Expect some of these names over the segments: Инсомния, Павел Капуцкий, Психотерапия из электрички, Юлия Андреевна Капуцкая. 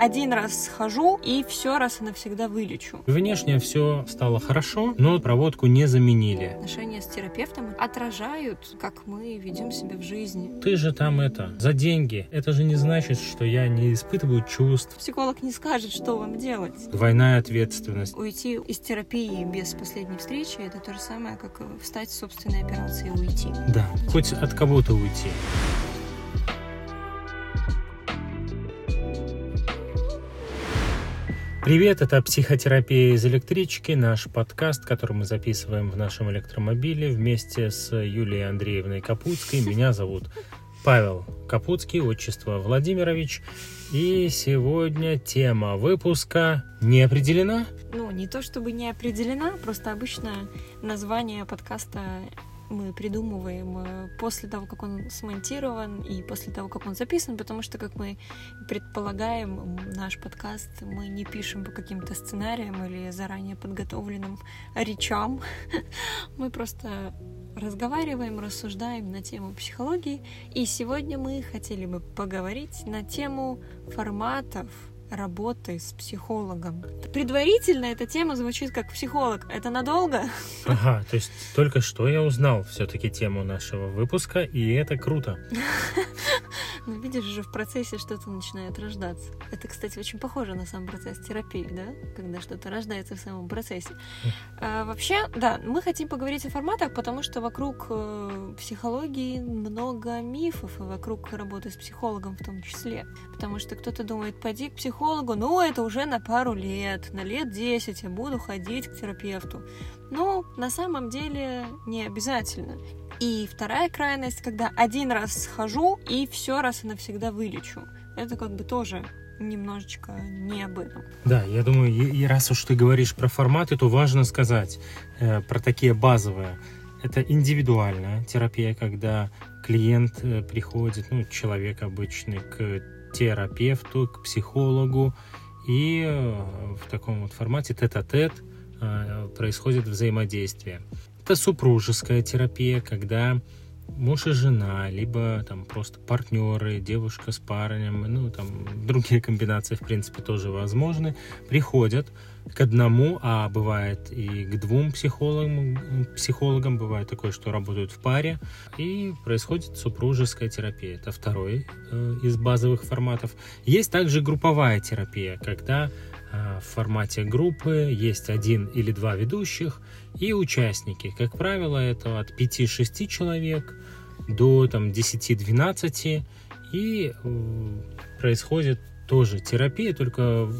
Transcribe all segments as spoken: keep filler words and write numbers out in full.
Один раз схожу и все раз и навсегда вылечу. Внешне все стало хорошо, но проводку не заменили. Отношения с терапевтом отражают, как мы ведем себя в жизни. Ты же там это, за деньги. Это же не значит, что я не испытываю чувств. Психолог не скажет, что вам делать. Двойная ответственность. Уйти из терапии без последней встречи — это то же самое, как встать с собственной операции и уйти. Да, хоть от кого-то уйти. Привет, это «Психотерапия из электрички», наш подкаст, который мы записываем в нашем электромобиле вместе с Юлией Андреевной Капуцкой. Меня зовут Павел Капуцкий, отчество Владимирович. И сегодня тема выпуска не определена? Ну, не то чтобы не определена, просто обычно название подкаста мы придумываем после того, как он смонтирован и после того, как он записан, потому что, как мы предполагаем, наш подкаст мы не пишем по каким-то сценариям или заранее подготовленным речам. Мы просто разговариваем, рассуждаем на тему психологии, и сегодня мы хотели бы поговорить на тему форматов работы с психологом. Предварительно эта тема звучит как «психолог». Это надолго? Ага, то есть только что я узнал все-таки тему нашего выпуска, и это круто. Ну, видишь же, в процессе что-то начинает рождаться. Это, кстати, очень похоже на сам процесс терапии, да? Когда что-то рождается в самом процессе. А, вообще, да, мы хотим поговорить о форматах, потому что вокруг э, психологии много мифов, и вокруг работы с психологом в том числе. Потому что кто-то думает, пойди к психологу, ну, это уже на пару лет, на лет десять я буду ходить к терапевту. Но на самом деле не обязательно. И вторая крайность, когда один раз схожу и все раз и навсегда вылечу. Это как бы тоже немножечко не об этом. Да, я думаю, и раз уж ты говоришь про форматы, то важно сказать э, про такие базовые. Это индивидуальная терапия, когда клиент э, приходит, ну, человек обычный, к терапевту, к психологу, и э, в таком вот формате тет-а-тет э, происходит взаимодействие. Это супружеская терапия, когда муж и жена, либо там просто партнеры, девушка с парнем, ну там другие комбинации в принципе тоже возможны, приходят к одному, а бывает и к двум психологам, психологам бывает такое, что работают в паре, и происходит супружеская терапия. Это второй э, из базовых форматов. Есть также групповая терапия, когда в формате группы есть один или два ведущих и участники. Как правило, это от пяти-шести человек до там, десяти-двенадцати. И происходит тоже терапия, только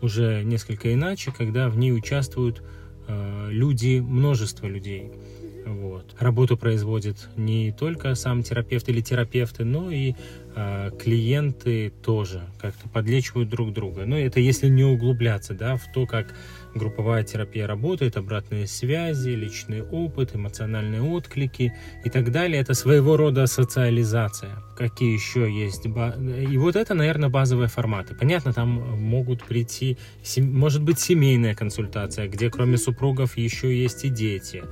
уже несколько иначе, когда в ней участвуют люди, множество людей. Вот. Работу производит не только сам терапевт или терапевты, но и э, клиенты тоже как-то подлечивают друг друга. Но это если не углубляться, да, в то, как групповая терапия работает, обратные связи, личный опыт, эмоциональные отклики и так далее. Это своего рода социализация. Какие еще есть? И вот это, наверное, базовые форматы. Понятно, там могут прийти, может быть, семейная консультация, где кроме супругов еще есть и дети.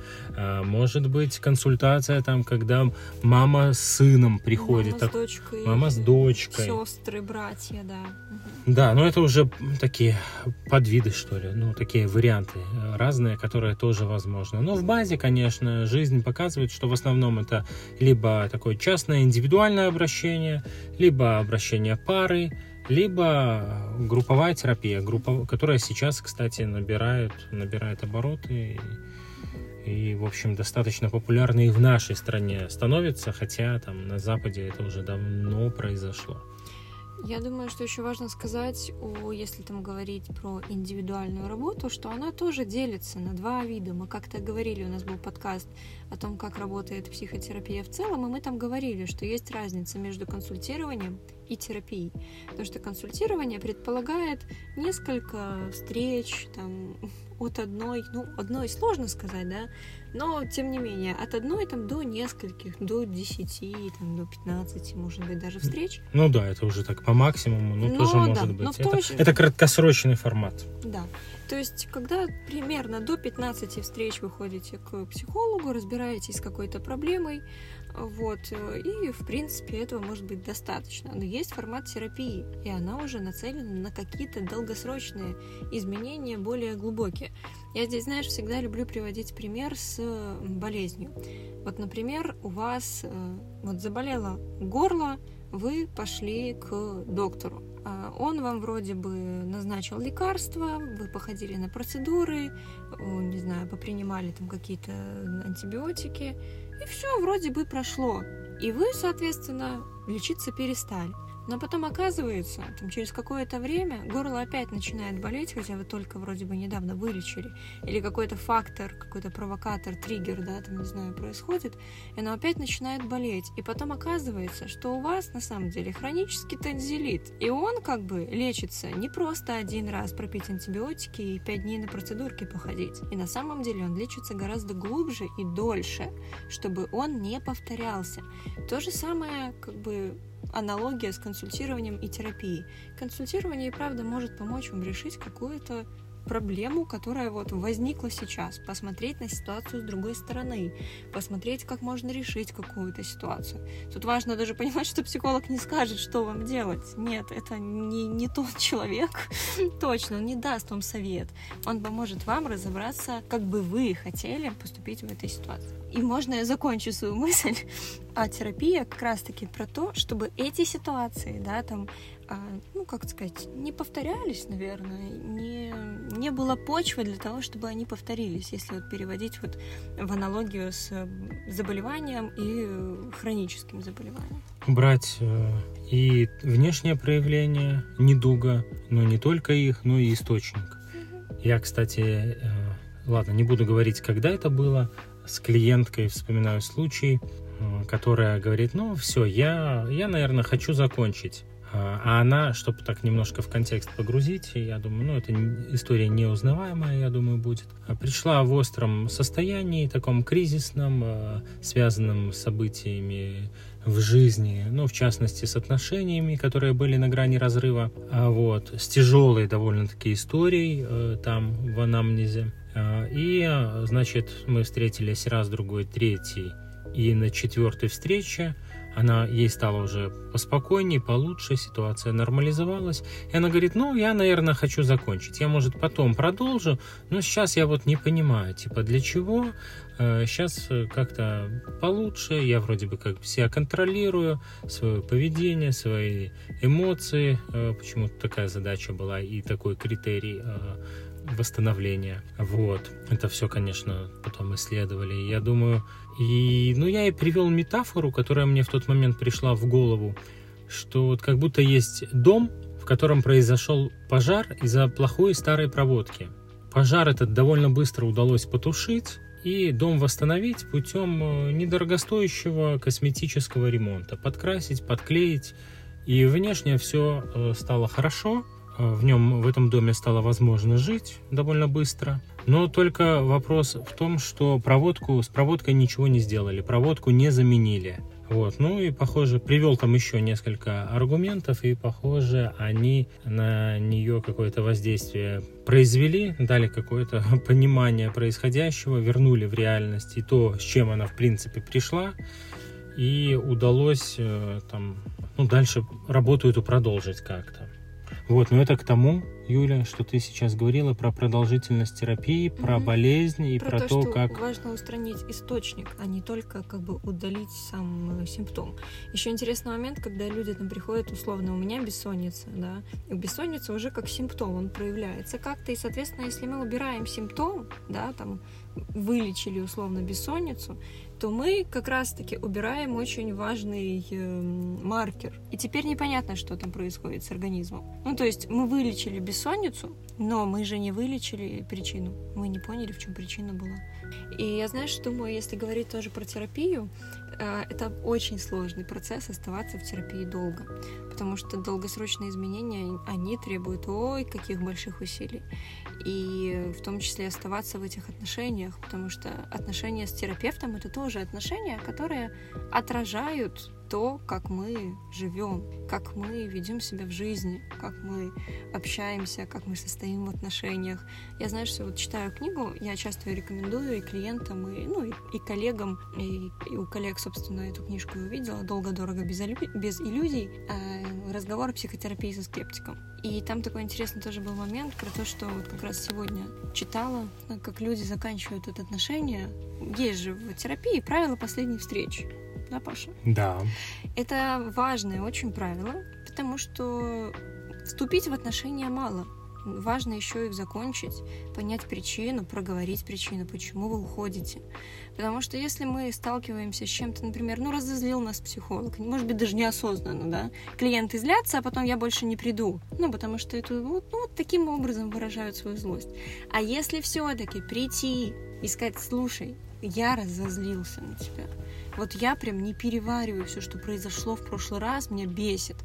Может быть, консультация, там, когда мама с сыном приходит. Мама с дочкой. Мама с дочкой. Сестры, братья, да. Да, но это уже такие подвиды, что ли, ну, такие варианты разные, которые тоже возможны. Но в базе, конечно, жизнь показывает, что в основном это либо такое частное, индивидуальное обращение, либо обращение пары, либо групповая терапия, группа, которая сейчас, кстати, набирает, набирает обороты и, и, в общем, достаточно популярной и в нашей стране становится, хотя там на Западе это уже давно произошло. Я думаю, что еще важно сказать, о, если там говорить про индивидуальную работу, что она тоже делится на два вида. Мы как-то говорили, у нас был подкаст о том, как работает психотерапия в целом, и мы там говорили, что есть разница между консультированием и терапией. Потому что консультирование предполагает несколько встреч, там, от одной, ну, одной сложно сказать, да, но, тем не менее, от одной там до нескольких, до десяти, там, до пятнадцати, может быть, даже встреч. Ну да, это уже так по максимуму, но, но тоже да, может быть. Это, той... это краткосрочный формат. Да. То есть, когда примерно до пятнадцати встреч вы ходите к психологу, разбираетесь с какой-то проблемой, Вот. И, в принципе, этого может быть достаточно. Но есть формат терапии, и она уже нацелена на какие-то долгосрочные изменения, более глубокие. Я здесь, знаешь, всегда люблю приводить пример с болезнью. Вот, например, у вас вот заболело горло, вы пошли к доктору. Он вам вроде бы назначил лекарства, вы походили на процедуры, не знаю, попринимали там какие-то антибиотики, и все вроде бы прошло. И вы, соответственно, лечиться перестали. Но потом оказывается, там, через какое-то время горло опять начинает болеть, хотя вы только вроде бы недавно вылечили, или какой-то фактор, какой-то провокатор, триггер, да, там, не знаю, происходит, и оно опять начинает болеть. И потом оказывается, что у вас на самом деле хронический тонзиллит, и он как бы лечится не просто один раз пропить антибиотики и пять дней на процедурке походить. И на самом деле он лечится гораздо глубже и дольше, чтобы он не повторялся. То же самое, как бы, аналогия с консультированием и терапией. Консультирование и правда может помочь вам решить какую-то проблему, которая вот возникла сейчас, посмотреть на ситуацию с другой стороны, посмотреть, как можно решить какую-то ситуацию. Тут важно даже понимать, что психолог не скажет, что вам делать. Нет, это не, не тот человек, точно, он не даст вам совет. Он поможет вам разобраться, как бы вы хотели поступить в этой ситуации. И можно я закончу свою мысль? А терапия как раз-таки про то, чтобы эти ситуации, да, там, ну, как сказать, не повторялись, наверное, не, не было почвы для того, чтобы они повторились, если вот переводить вот в аналогию с заболеванием и хроническим заболеванием. Убрать и внешнее проявление недуга, но не только их, но и источник. Угу. Я, кстати, ладно, не буду говорить, когда это было, с клиенткой вспоминаю случай, которая говорит, ну, все, я, я, наверное, хочу закончить. А она, чтобы так немножко в контекст погрузить, я думаю, ну, это история неузнаваемая, я думаю, будет. Пришла в остром состоянии, таком кризисном, связанном с событиями в жизни, ну, в частности, с отношениями, которые были на грани разрыва, вот, с тяжелой довольно-таки историей там в анамнезе. И, значит, мы встретились раз, другой, третий. И на четвертой встрече она, ей стало уже поспокойнее, получше, ситуация нормализовалась. И она говорит, ну, я, наверное, хочу закончить. Я, может, потом продолжу, но сейчас я вот не понимаю, типа, для чего. Сейчас как-то получше, я вроде бы как себя контролирую, свое поведение, свои эмоции. Почему-то такая задача была и такой критерий восстановления. Вот. Это все, конечно, потом исследовали. Я думаю, и, ну, я и привел метафору, которая мне в тот момент пришла в голову, что вот как будто есть дом, в котором произошел пожар из-за плохой старой проводки. Пожар этот довольно быстро удалось потушить и дом восстановить путем недорогостоящего косметического ремонта. Подкрасить, подклеить. И внешне все стало хорошо. В нем, в этом доме стало возможно жить довольно быстро. Но только вопрос в том, что проводку, с проводкой ничего не сделали, проводку не заменили. Вот. Ну и, похоже, привел там еще несколько аргументов, и, похоже, они на нее какое-то воздействие произвели, дали какое-то понимание происходящего, вернули в реальность и то, с чем она, в принципе, пришла. И удалось там, ну, дальше работу эту продолжить как-то. Вот, но это к тому, Юля, что ты сейчас говорила про продолжительность терапии, mm-hmm. про болезнь и про, про то, то что как... важно устранить источник, а не только как бы удалить сам симптом. Еще интересный момент, когда люди там приходят, условно, у меня бессонница, да, и бессонница уже как симптом, он проявляется как-то, и, соответственно, если мы убираем симптом, да, там, вылечили, условно, бессонницу, то мы как раз-таки убираем очень важный э, маркер. И теперь непонятно, что там происходит с организмом. Ну, то есть мы вылечили бессонницу, но мы же не вылечили причину. Мы не поняли, в чем причина была. И я, знаешь, думаю, если говорить тоже про терапию, э, это очень сложный процесс оставаться в терапии долго. Потому что долгосрочные изменения, они требуют ой, каких больших усилий. И в том числе оставаться в этих отношениях, потому что отношения с терапевтом — это тоже отношения, которые отражают то, как мы живем, как мы ведем себя в жизни, как мы общаемся, как мы состоим в отношениях. Я, знаешь, что вот читаю книгу, я часто ее рекомендую и клиентам, и, ну, и, и коллегам, и, и у коллег, собственно, эту книжку я увидела, «Долго-дорого, без, аллю- без иллюзий», э, разговор о психотерапии со скептиком. И там такой интересный тоже был момент про то, что вот как раз сегодня читала, как люди заканчивают это отношение. Есть же в терапии правила последней встречи. Да, Паша? Да. Это важное очень правило, потому что вступить в отношения мало. Важно еще их закончить, понять причину, проговорить причину, почему вы уходите. Потому что если мы сталкиваемся с чем-то, например, ну, разозлил нас психолог, может быть, даже неосознанно, да, клиенты злятся, а потом я больше не приду, ну, потому что это вот, ну, вот таким образом выражают свою злость. А если все-таки прийти и сказать: слушай, я разозлился на тебя, вот я прям не перевариваю все, что произошло в прошлый раз, меня бесит.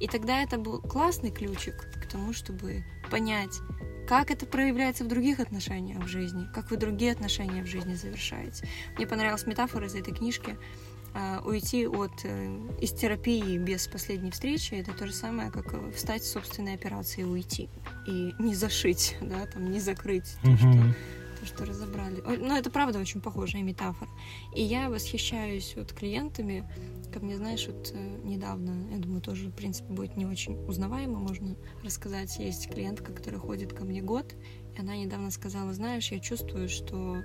И тогда это был классный ключик к тому, чтобы понять, как это проявляется в других отношениях в жизни, как вы другие отношения в жизни завершаете. Мне понравилась метафора из этой книжки. Уйти от, из терапии без последней встречи — это то же самое, как встать с собственной операции и уйти. И не зашить, да, там, не закрыть то, что... что разобрали. Но это правда очень похожая метафора. И я восхищаюсь вот клиентами. Ко мне, знаешь, вот недавно, я думаю, тоже, в принципе, будет не очень узнаваемо, можно рассказать. Есть клиентка, которая ходит ко мне год, и она недавно сказала: знаешь, я чувствую, что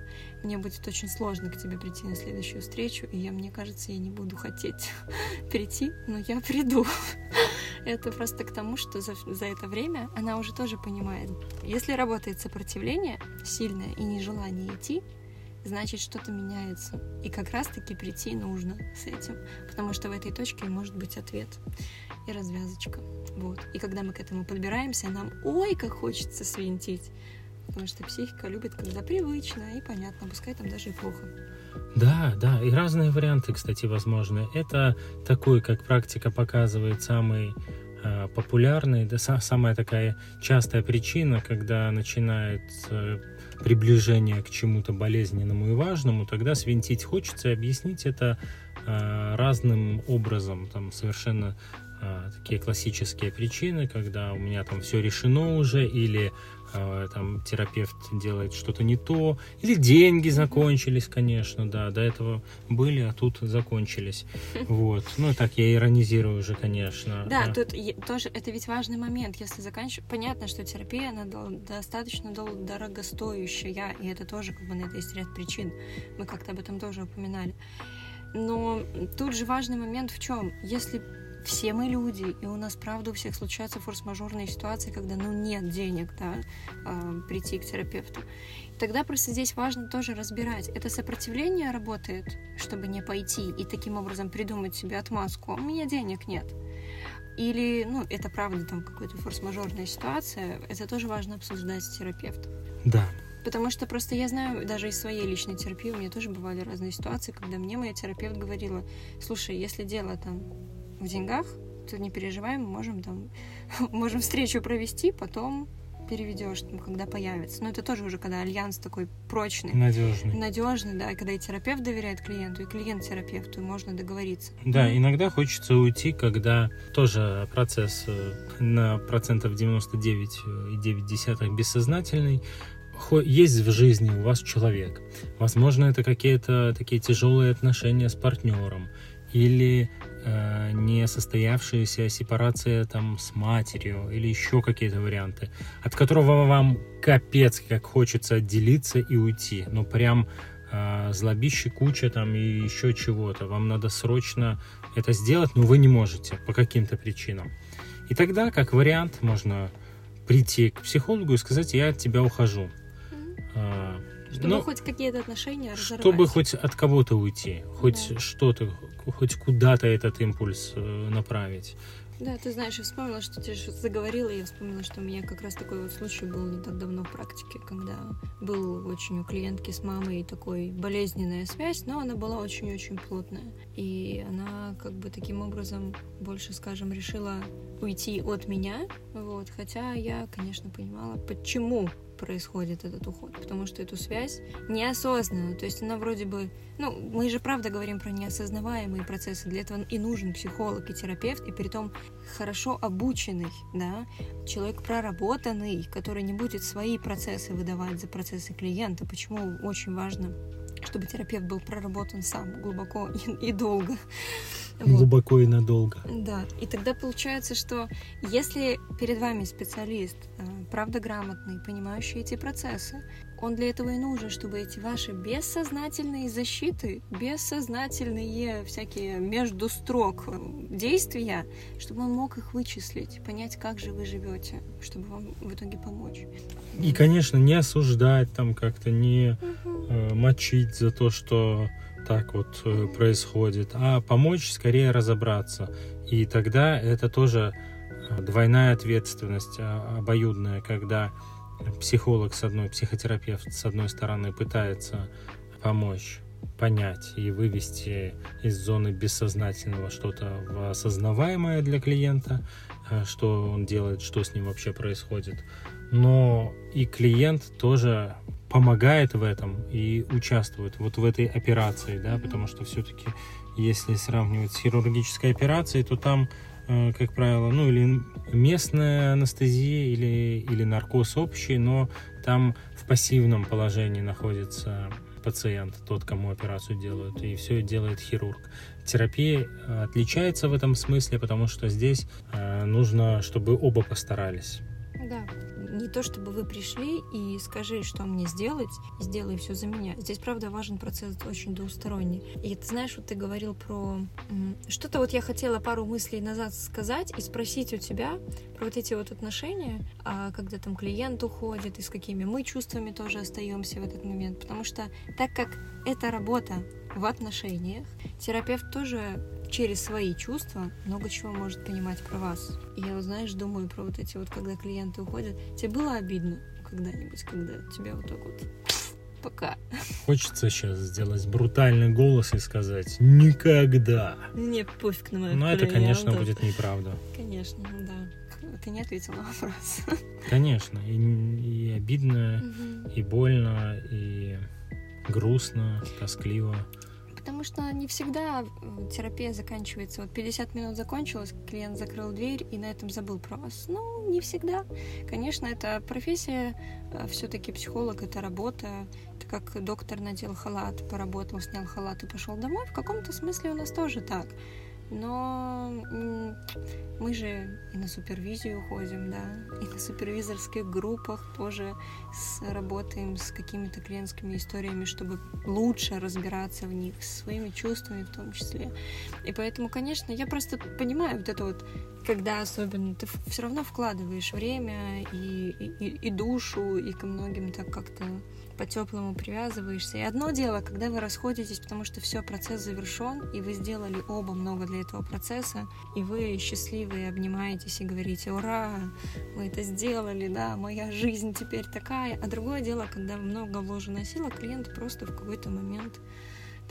мне будет очень сложно к тебе прийти на следующую встречу, и я, мне кажется, я не буду хотеть прийти, но я приду. Это просто к тому, что за, за это время она уже тоже понимает, если работает сопротивление сильное и нежелание идти, значит, что-то меняется. И как раз-таки прийти нужно с этим, потому что в этой точке может быть ответ и развязочка. Вот. И когда мы к этому подбираемся, нам ой, как хочется свинтить, потому что психика любит, когда привычно и понятно, пускай там даже и плохо. Да, да, и разные варианты, кстати, возможны. Это такой, как практика показывает, самый э, популярный, да, са- самая такая частая причина, когда начинает э, приближение к чему-то болезненному и важному, тогда свинтить хочется и объяснить это э, разным образом, там совершенно... такие классические причины, когда у меня там все решено уже, или э, там терапевт делает что-то не то, или деньги закончились, конечно, да, до этого были, а тут закончились, вот, ну так я иронизирую уже, конечно. Да, да. Тут тоже, это ведь важный момент, если заканчивать, понятно, что терапия, она достаточно дорогостоящая, и это тоже, как бы, на это есть ряд причин, мы как-то об этом тоже упоминали, но тут же важный момент в чем, если все мы люди, и у нас, правда, у всех случаются форс-мажорные ситуации, когда, ну, нет денег, да, э, прийти к терапевту. Тогда просто здесь важно тоже разбирать, это сопротивление работает, чтобы не пойти и таким образом придумать себе отмазку: у меня денег нет. Или, ну, это правда там какая-то форс-мажорная ситуация, это тоже важно обсуждать с терапевтом. Да. Потому что просто я знаю, даже из своей личной терапии у меня тоже бывали разные ситуации, когда мне моя терапевт говорила: слушай, если дело там в деньгах, то не переживай, мы можем там, можем встречу провести, потом переведешь, там, когда появится. Но это тоже уже когда альянс такой прочный, надежный, надежный, да, и когда и терапевт доверяет клиенту, и клиент терапевту, и можно договориться. Да, иногда хочется уйти, когда тоже процесс на процентов девяносто девять и девять десятых бессознательный. Есть в жизни у вас человек, возможно, это какие-то такие тяжелые отношения с партнером, или э, несостоявшаяся сепарация там, с матерью, или еще какие-то варианты, от которого вам капец как хочется отделиться и уйти. Ну, прям э, злобище, куча там и еще чего-то. Вам надо срочно это сделать, но вы не можете по каким-то причинам. И тогда, как вариант, можно прийти к психологу и сказать: я от тебя ухожу. Mm-hmm. Чтобы ну, хоть какие-то отношения разорвать. Чтобы хоть от кого-то уйти, хоть да. что-то, хоть куда-то этот импульс направить. Да, ты знаешь, я вспомнила, что ты что-то заговорила, и я вспомнила, что у меня как раз такой вот случай был не так давно в практике, когда был очень у клиентки с мамой такой болезненная связь, но она была очень-очень плотная. И она как бы таким образом больше, скажем, решила уйти от меня, вот, хотя я, конечно, понимала, почему происходит этот уход, потому что эту связь неосознанно, то есть она вроде бы, ну, мы же правда говорим про неосознаваемые процессы, для этого и нужен психолог и терапевт, и притом хорошо обученный, да, человек проработанный, который не будет свои процессы выдавать за процессы клиента, почему очень важно, чтобы терапевт был проработан сам глубоко и, и долго. Глубоко вот. И надолго. Да, и тогда получается, что если перед вами специалист, правда грамотный, понимающий эти процессы, он для этого и нужен, чтобы эти ваши бессознательные защиты, бессознательные всякие между строк действия, чтобы он мог их вычислить, понять, как же вы живете, чтобы вам в итоге помочь. И, конечно, не осуждать, там как-то не угу. мочить за то, что так вот происходит, а помочь скорее разобраться. И тогда это тоже двойная ответственность, обоюдная, когда психолог с одной, психотерапевт с одной стороны пытается помочь, понять и вывести из зоны бессознательного что-то в осознаваемое для клиента, что он делает, что с ним вообще происходит. Но и клиент тоже помогает в этом и участвует вот в этой операции, да, потому что все-таки, если сравнивать с хирургической операцией, то там, как правило, ну или местная анестезия, или, или наркоз общий, но там в пассивном положении находится пациент, тот, кому операцию делают, и все делает хирург. Терапия отличается в этом смысле, потому что здесь нужно, чтобы оба постарались. Да. Не то, чтобы вы пришли и скажи, что мне сделать, сделай все за меня. Здесь, правда, важен процесс очень двусторонний. И ты знаешь, вот ты говорил про... Что-то вот я хотела пару мыслей назад сказать и спросить у тебя про вот эти вот отношения, когда там клиент уходит, и с какими мы чувствами тоже остаемся в этот момент. Потому что так как это работа в отношениях, терапевт тоже через свои чувства много чего может понимать про вас. И я, знаешь, думаю про вот эти вот, когда клиенты уходят. Тебе было обидно когда-нибудь, когда тебя вот так вот пока? Хочется сейчас сделать брутальный голос и сказать «никогда». Мне пофиг на мою. Но это, конечно, будет неправда. Конечно, да. Ты не ответил на вопрос. Конечно. И, и обидно, угу. и больно, и грустно, тоскливо. Потому что не всегда терапия заканчивается. Вот пятьдесят минут закончилось, клиент закрыл дверь и на этом забыл про вас. Ну, не всегда. Конечно, это профессия, все-таки психолог, это работа. Это как доктор надел халат, поработал, снял халат и пошел домой. В каком-то смысле у нас тоже так. Но мы же и на супервизию ходим, да, и на супервизорских группах тоже с, работаем с какими-то клиентскими историями, чтобы лучше разбираться в них, со своими чувствами в том числе. И поэтому, конечно, я просто понимаю вот это вот, когда особенно ты все равно вкладываешь время и, и, и душу, и ко многим так как-то по-теплому привязываешься. И одно дело, когда вы расходитесь, потому что все, процесс завершен, и вы сделали оба много для этого процесса, и вы счастливые обнимаетесь и говорите: «Ура! Мы это сделали, да, моя жизнь теперь такая». А другое дело, когда много вложено сил, а клиент просто в какой-то момент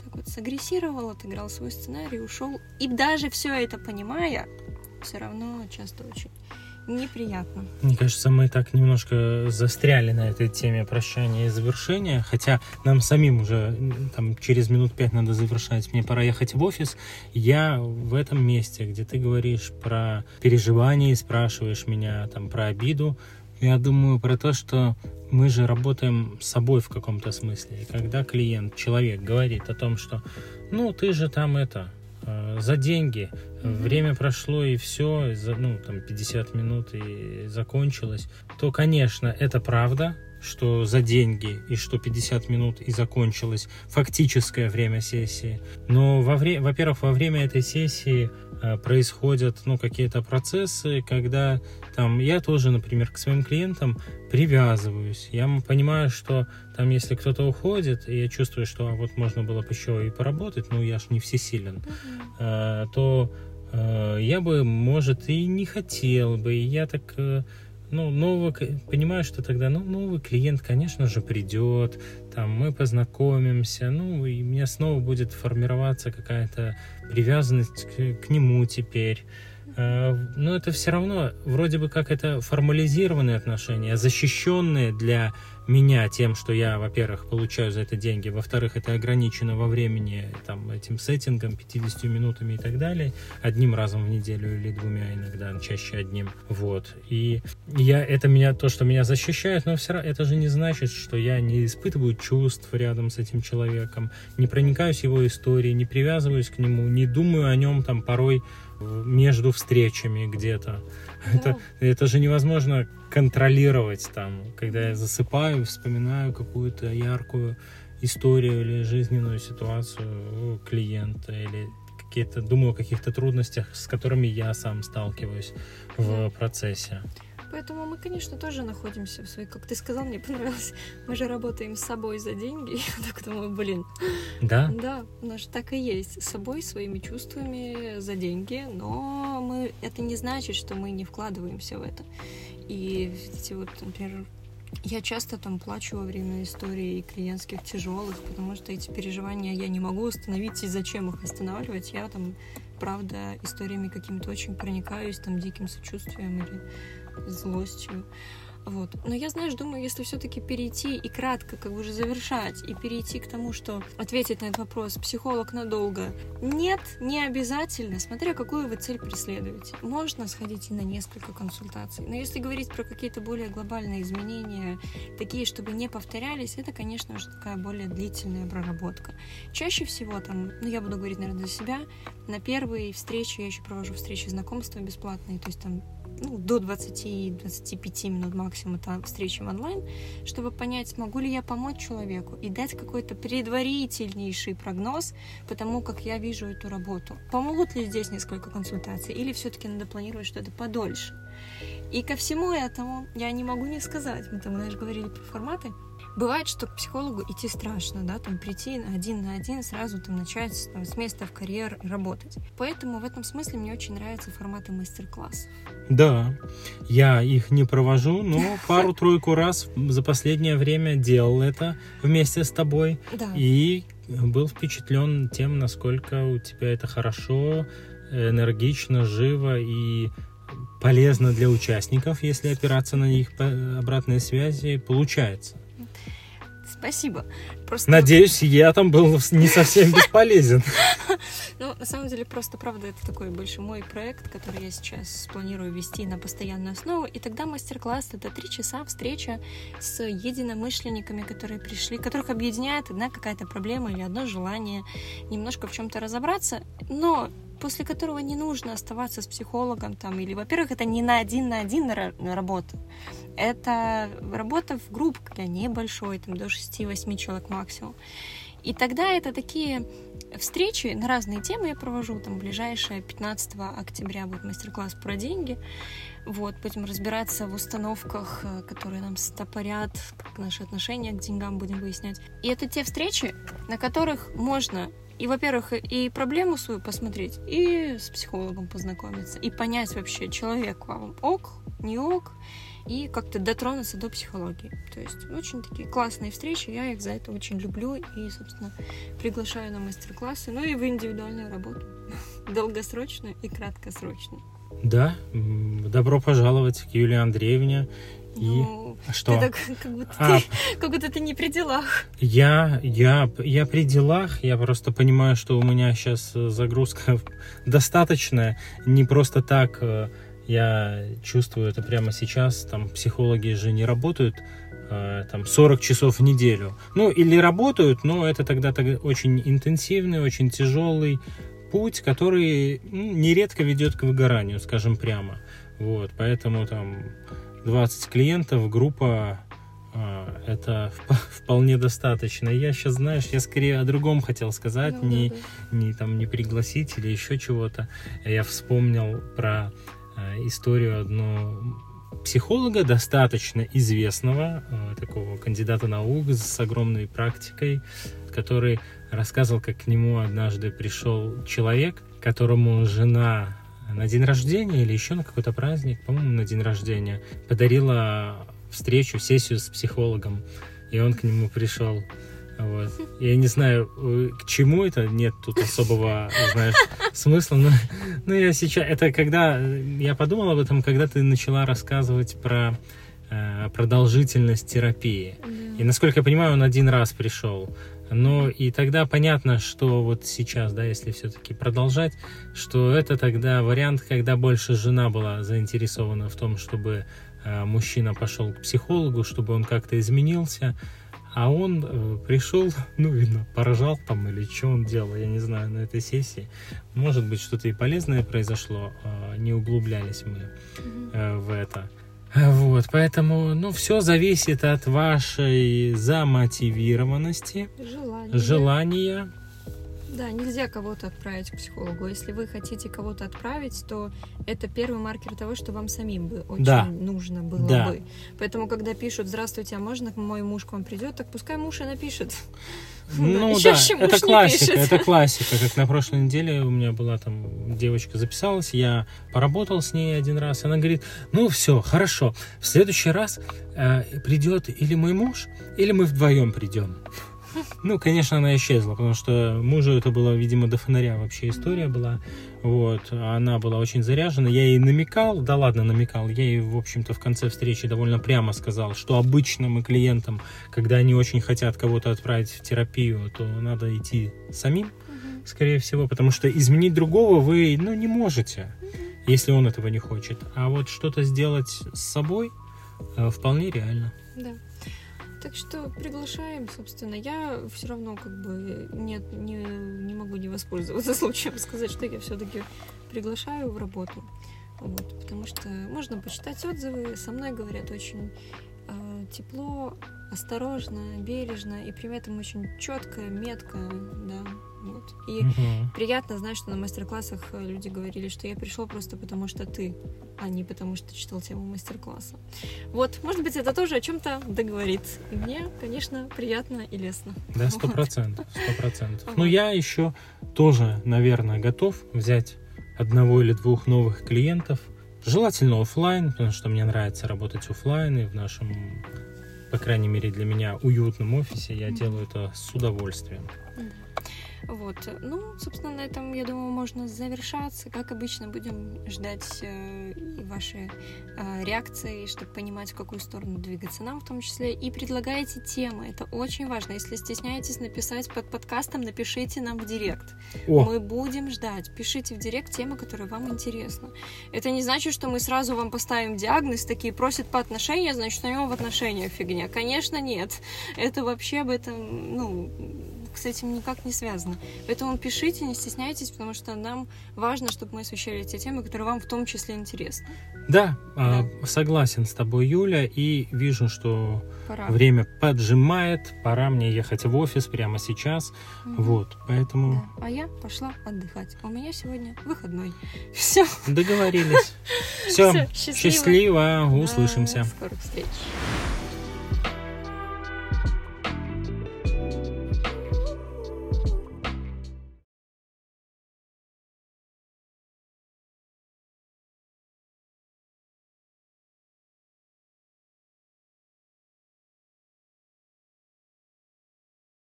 так вот сагрессировал, отыграл свой сценарий, ушел. И даже все это понимая, все равно часто очень неприятно. Мне кажется, мы так немножко застряли на этой теме прощания и завершения, хотя нам самим уже там через минут пять надо завершать, мне пора ехать в офис. Я в этом месте, где ты говоришь про переживания и спрашиваешь меня там про обиду, я думаю про то, что мы же работаем с собой в каком-то смысле. И когда клиент, человек говорит о том, что ну ты же там это... за деньги, mm-hmm. время прошло и все, ну там пятьдесят минут и закончилось, то, конечно, это правда, что за деньги и что пятьдесят минут и закончилось фактическое время сессии. Но, во вре... во-первых, во время этой сессии происходят ну, какие-то процессы, когда там, я тоже, например, к своим клиентам привязываюсь. Я понимаю, что там, если кто-то уходит, и я чувствую, что а, вот можно было бы еще и поработать, ну я ж не всесилен, mm-hmm. то я бы, может, и не хотел бы. И я так, ну, новый, понимаю, что тогда, ну, новый клиент, конечно же, придет, там, мы познакомимся, ну, и у меня снова будет формироваться какая-то привязанность к, к нему теперь. Но это все равно, вроде бы как это формализированные отношения, защищенные для меня тем, что я, во-первых, получаю за это деньги, во-вторых, это ограничено во времени там, этим сеттингом, пятьюдесятью минутами и так далее, одним разом в неделю или двумя иногда, чаще одним. Вот. И я, это меня, то, что меня защищает, но все равно это же не значит, что я не испытываю чувств рядом с этим человеком, не проникаюсь его историей, не привязываюсь к нему, не думаю о нем там порой между встречами где-то. Да. Это, это же невозможно контролировать там, когда я засыпаю, вспоминаю какую-то яркую историю или жизненную ситуацию клиента, или какие-то, думаю о каких-то трудностях, с которыми я сам сталкиваюсь в процессе. Поэтому мы, конечно, тоже находимся в своей... Как ты сказал, мне понравилось, мы же работаем с собой за деньги. Я так думаю, блин. Да? Да, у нас же так и есть. С собой, своими чувствами, за деньги. Но мы... это не значит, что мы не вкладываемся в это. И эти вот, например... Я часто там плачу во время историй клиентских тяжелых, потому что эти переживания я не могу остановить, и зачем их останавливать? Я там, правда, историями какими-то очень проникаюсь, там, диким сочувствием или злостью. Вот. Но я, знаешь, думаю, если все-таки перейти и кратко, как бы уже завершать, и перейти к тому, что ответить на этот вопрос «психолог надолго?» Нет, не обязательно, смотря какую вы цель преследуете. Можно сходить и на несколько консультаций. Но если говорить про какие-то более глобальные изменения, такие, чтобы не повторялись, это, конечно, уже такая более длительная проработка. Чаще всего, там, ну, я буду говорить, наверное, за себя, на первые встречи, я еще провожу встречи знакомства бесплатные, то есть там, ну, до двадцати-двадцати пяти минут максимум это встречи в онлайн, чтобы понять, смогу ли я помочь человеку и дать какой-то предварительнейший прогноз по тому, как я вижу эту работу. Помогут ли здесь несколько консультаций или все-таки надо планировать что-то подольше? И ко всему этому я не могу не сказать, мы там, знаешь, говорили про форматы. Бывает, что к психологу идти страшно, да, там прийти один на один, сразу там начать там, с места в карьер работать. Поэтому в этом смысле мне очень нравятся форматы мастер-классов. Да, я их не провожу, но пару-тройку раз за последнее время делал это вместе с тобой. Да. И был впечатлен тем, насколько у тебя это хорошо, энергично, живо и... полезно для участников, если опираться на их обратные связи, получается. Спасибо. Просто... Надеюсь, я там был не совсем бесполезен. Ну, на самом деле, просто, правда, это такой больше мой проект, который я сейчас планирую вести на постоянную основу. И тогда мастер-класс — это три часа встреча с единомышленниками, которые пришли, которых объединяет одна какая-то проблема или одно желание немножко в чем-то разобраться, но после которого не нужно оставаться с психологом там, или, во-первых, это не на один на один работа, это работа в группе небольшой, там, до шести-восьми человек максимум. И тогда это такие встречи на разные темы я провожу, там, ближайшее пятнадцатого октября будет мастер-класс про деньги, вот, будем разбираться в установках, которые нам стопорят, как наши отношения к деньгам будем выяснять. И это те встречи, на которых можно... И, во-первых, и проблему свою посмотреть, и с психологом познакомиться, и понять вообще, человек вам ок, не ок, и как-то дотронуться до психологии. То есть очень такие классные встречи, я их за это очень люблю и, собственно, приглашаю на мастер-классы, ну и в индивидуальную работу, долгосрочную и краткосрочную. Да, добро пожаловать к Юлии Андреевне. И ну, что? Ты так, как, будто а, ты, как будто ты не при делах. Я, я, я при делах, я просто понимаю, что у меня сейчас загрузка достаточная. Не просто так я чувствую это прямо сейчас. Там психологи же не работают там, сорок часов в неделю. Ну, или работают, но это тогда очень интенсивный, очень тяжелый путь, который ну, нередко ведет к выгоранию, скажем прямо. Вот, поэтому там... двадцать клиентов, группа, это вполне достаточно. Я сейчас, знаешь, я скорее о другом хотел сказать, ну, не, да, да. не, там, не пригласить или еще чего-то. Я вспомнил про историю одну психолога, достаточно известного, такого кандидата наук с огромной практикой, который рассказывал, как к нему однажды пришел человек, которому жена на день рождения или еще на какой-то праздник, по-моему, на день рождения, подарила встречу, сессию с психологом, и он к нему пришел. Вот. Я не знаю, к чему это, нет тут особого, знаешь, смысла, но, но я сейчас... Это когда... Я подумала об этом, когда ты начала рассказывать про э, продолжительность терапии. И, насколько я понимаю, он один раз пришел. Но и тогда понятно, что вот сейчас, да, если все-таки продолжать, что это тогда вариант, когда больше жена была заинтересована в том, чтобы э, мужчина пошел к психологу, чтобы он как-то изменился. А он э, пришел, ну, видно, поржал там или что он делал, я не знаю, на этой сессии. Может быть, что-то и полезное произошло, э, не углублялись мы э, в это. Вот, поэтому, ну, все зависит от вашей замотивированности, желания. желания. Да, нельзя кого-то отправить к психологу. Если вы хотите кого-то отправить, то это первый маркер того, что вам самим бы очень да. нужно было да. бы. Поэтому, когда пишут: «Здравствуйте, а можно мой муж к вам придет?», так пускай муж и напишет. Ну да, да. это классика, это классика. Как на прошлой неделе у меня была там девочка записалась, я поработал с ней один раз, она говорит: ну все, хорошо, в следующий раз э, придет или мой муж, или мы вдвоем придем. Ну, конечно, она исчезла, потому что мужу это было, видимо, до фонаря вообще история была. Вот, она была очень заряжена. Я ей намекал, да ладно, намекал. Я ей, в общем-то, в конце встречи довольно прямо сказал, что обычно мы клиентам, когда они очень хотят кого-то отправить в терапию, то надо идти самим, скорее всего, потому что изменить другого вы, ну, не можете, если он этого не хочет. А вот что-то сделать с собой вполне реально. Да. Так что приглашаем, собственно. Я все равно как бы нет, не, не могу не воспользоваться случаем сказать, что я все-таки приглашаю в работу. Вот, потому что можно почитать отзывы. Со мной говорят очень э, тепло, осторожно, бережно и при этом очень четко, метко, да. Вот. И угу. приятно знать, что на мастер-классах люди говорили, что я пришел просто потому что ты, а не потому что читал тему мастер-класса. Вот, может быть, это тоже о чем-то договорит. И мне, конечно, приятно и лестно. Да, сто процентов, сто процентов. Но я еще тоже, наверное, готов взять одного или двух новых клиентов, желательно офлайн, потому что мне нравится работать офлайн и в нашем, по крайней мере, для меня уютном офисе я делаю это с удовольствием. Вот, ну, собственно, на этом, я думаю, можно завершаться. Как обычно, будем ждать э, и ваши э, реакции, чтобы понимать, в какую сторону двигаться нам в том числе. И предлагайте темы, это очень важно. Если стесняетесь написать под подкастом, напишите нам в директ. О. Мы будем ждать. Пишите в директ темы, которые вам интересны. Это не значит, что мы сразу вам поставим диагноз, такие просят по отношениям, значит, у него в отношениях фигня. Конечно, нет. Это вообще об этом, ну... с этим никак не связано. Поэтому пишите, не стесняйтесь, потому что нам важно, чтобы мы освещали те темы, которые вам в том числе интересны. Да, да. Согласен с тобой, Юля, и вижу, что пора. Время поджимает, пора мне ехать в офис прямо сейчас. Mm-hmm. Вот, поэтому... Да. А я пошла отдыхать. У меня сегодня выходной. Все. Договорились. Все, счастливо. Счастливо, услышимся. До скорых встреч.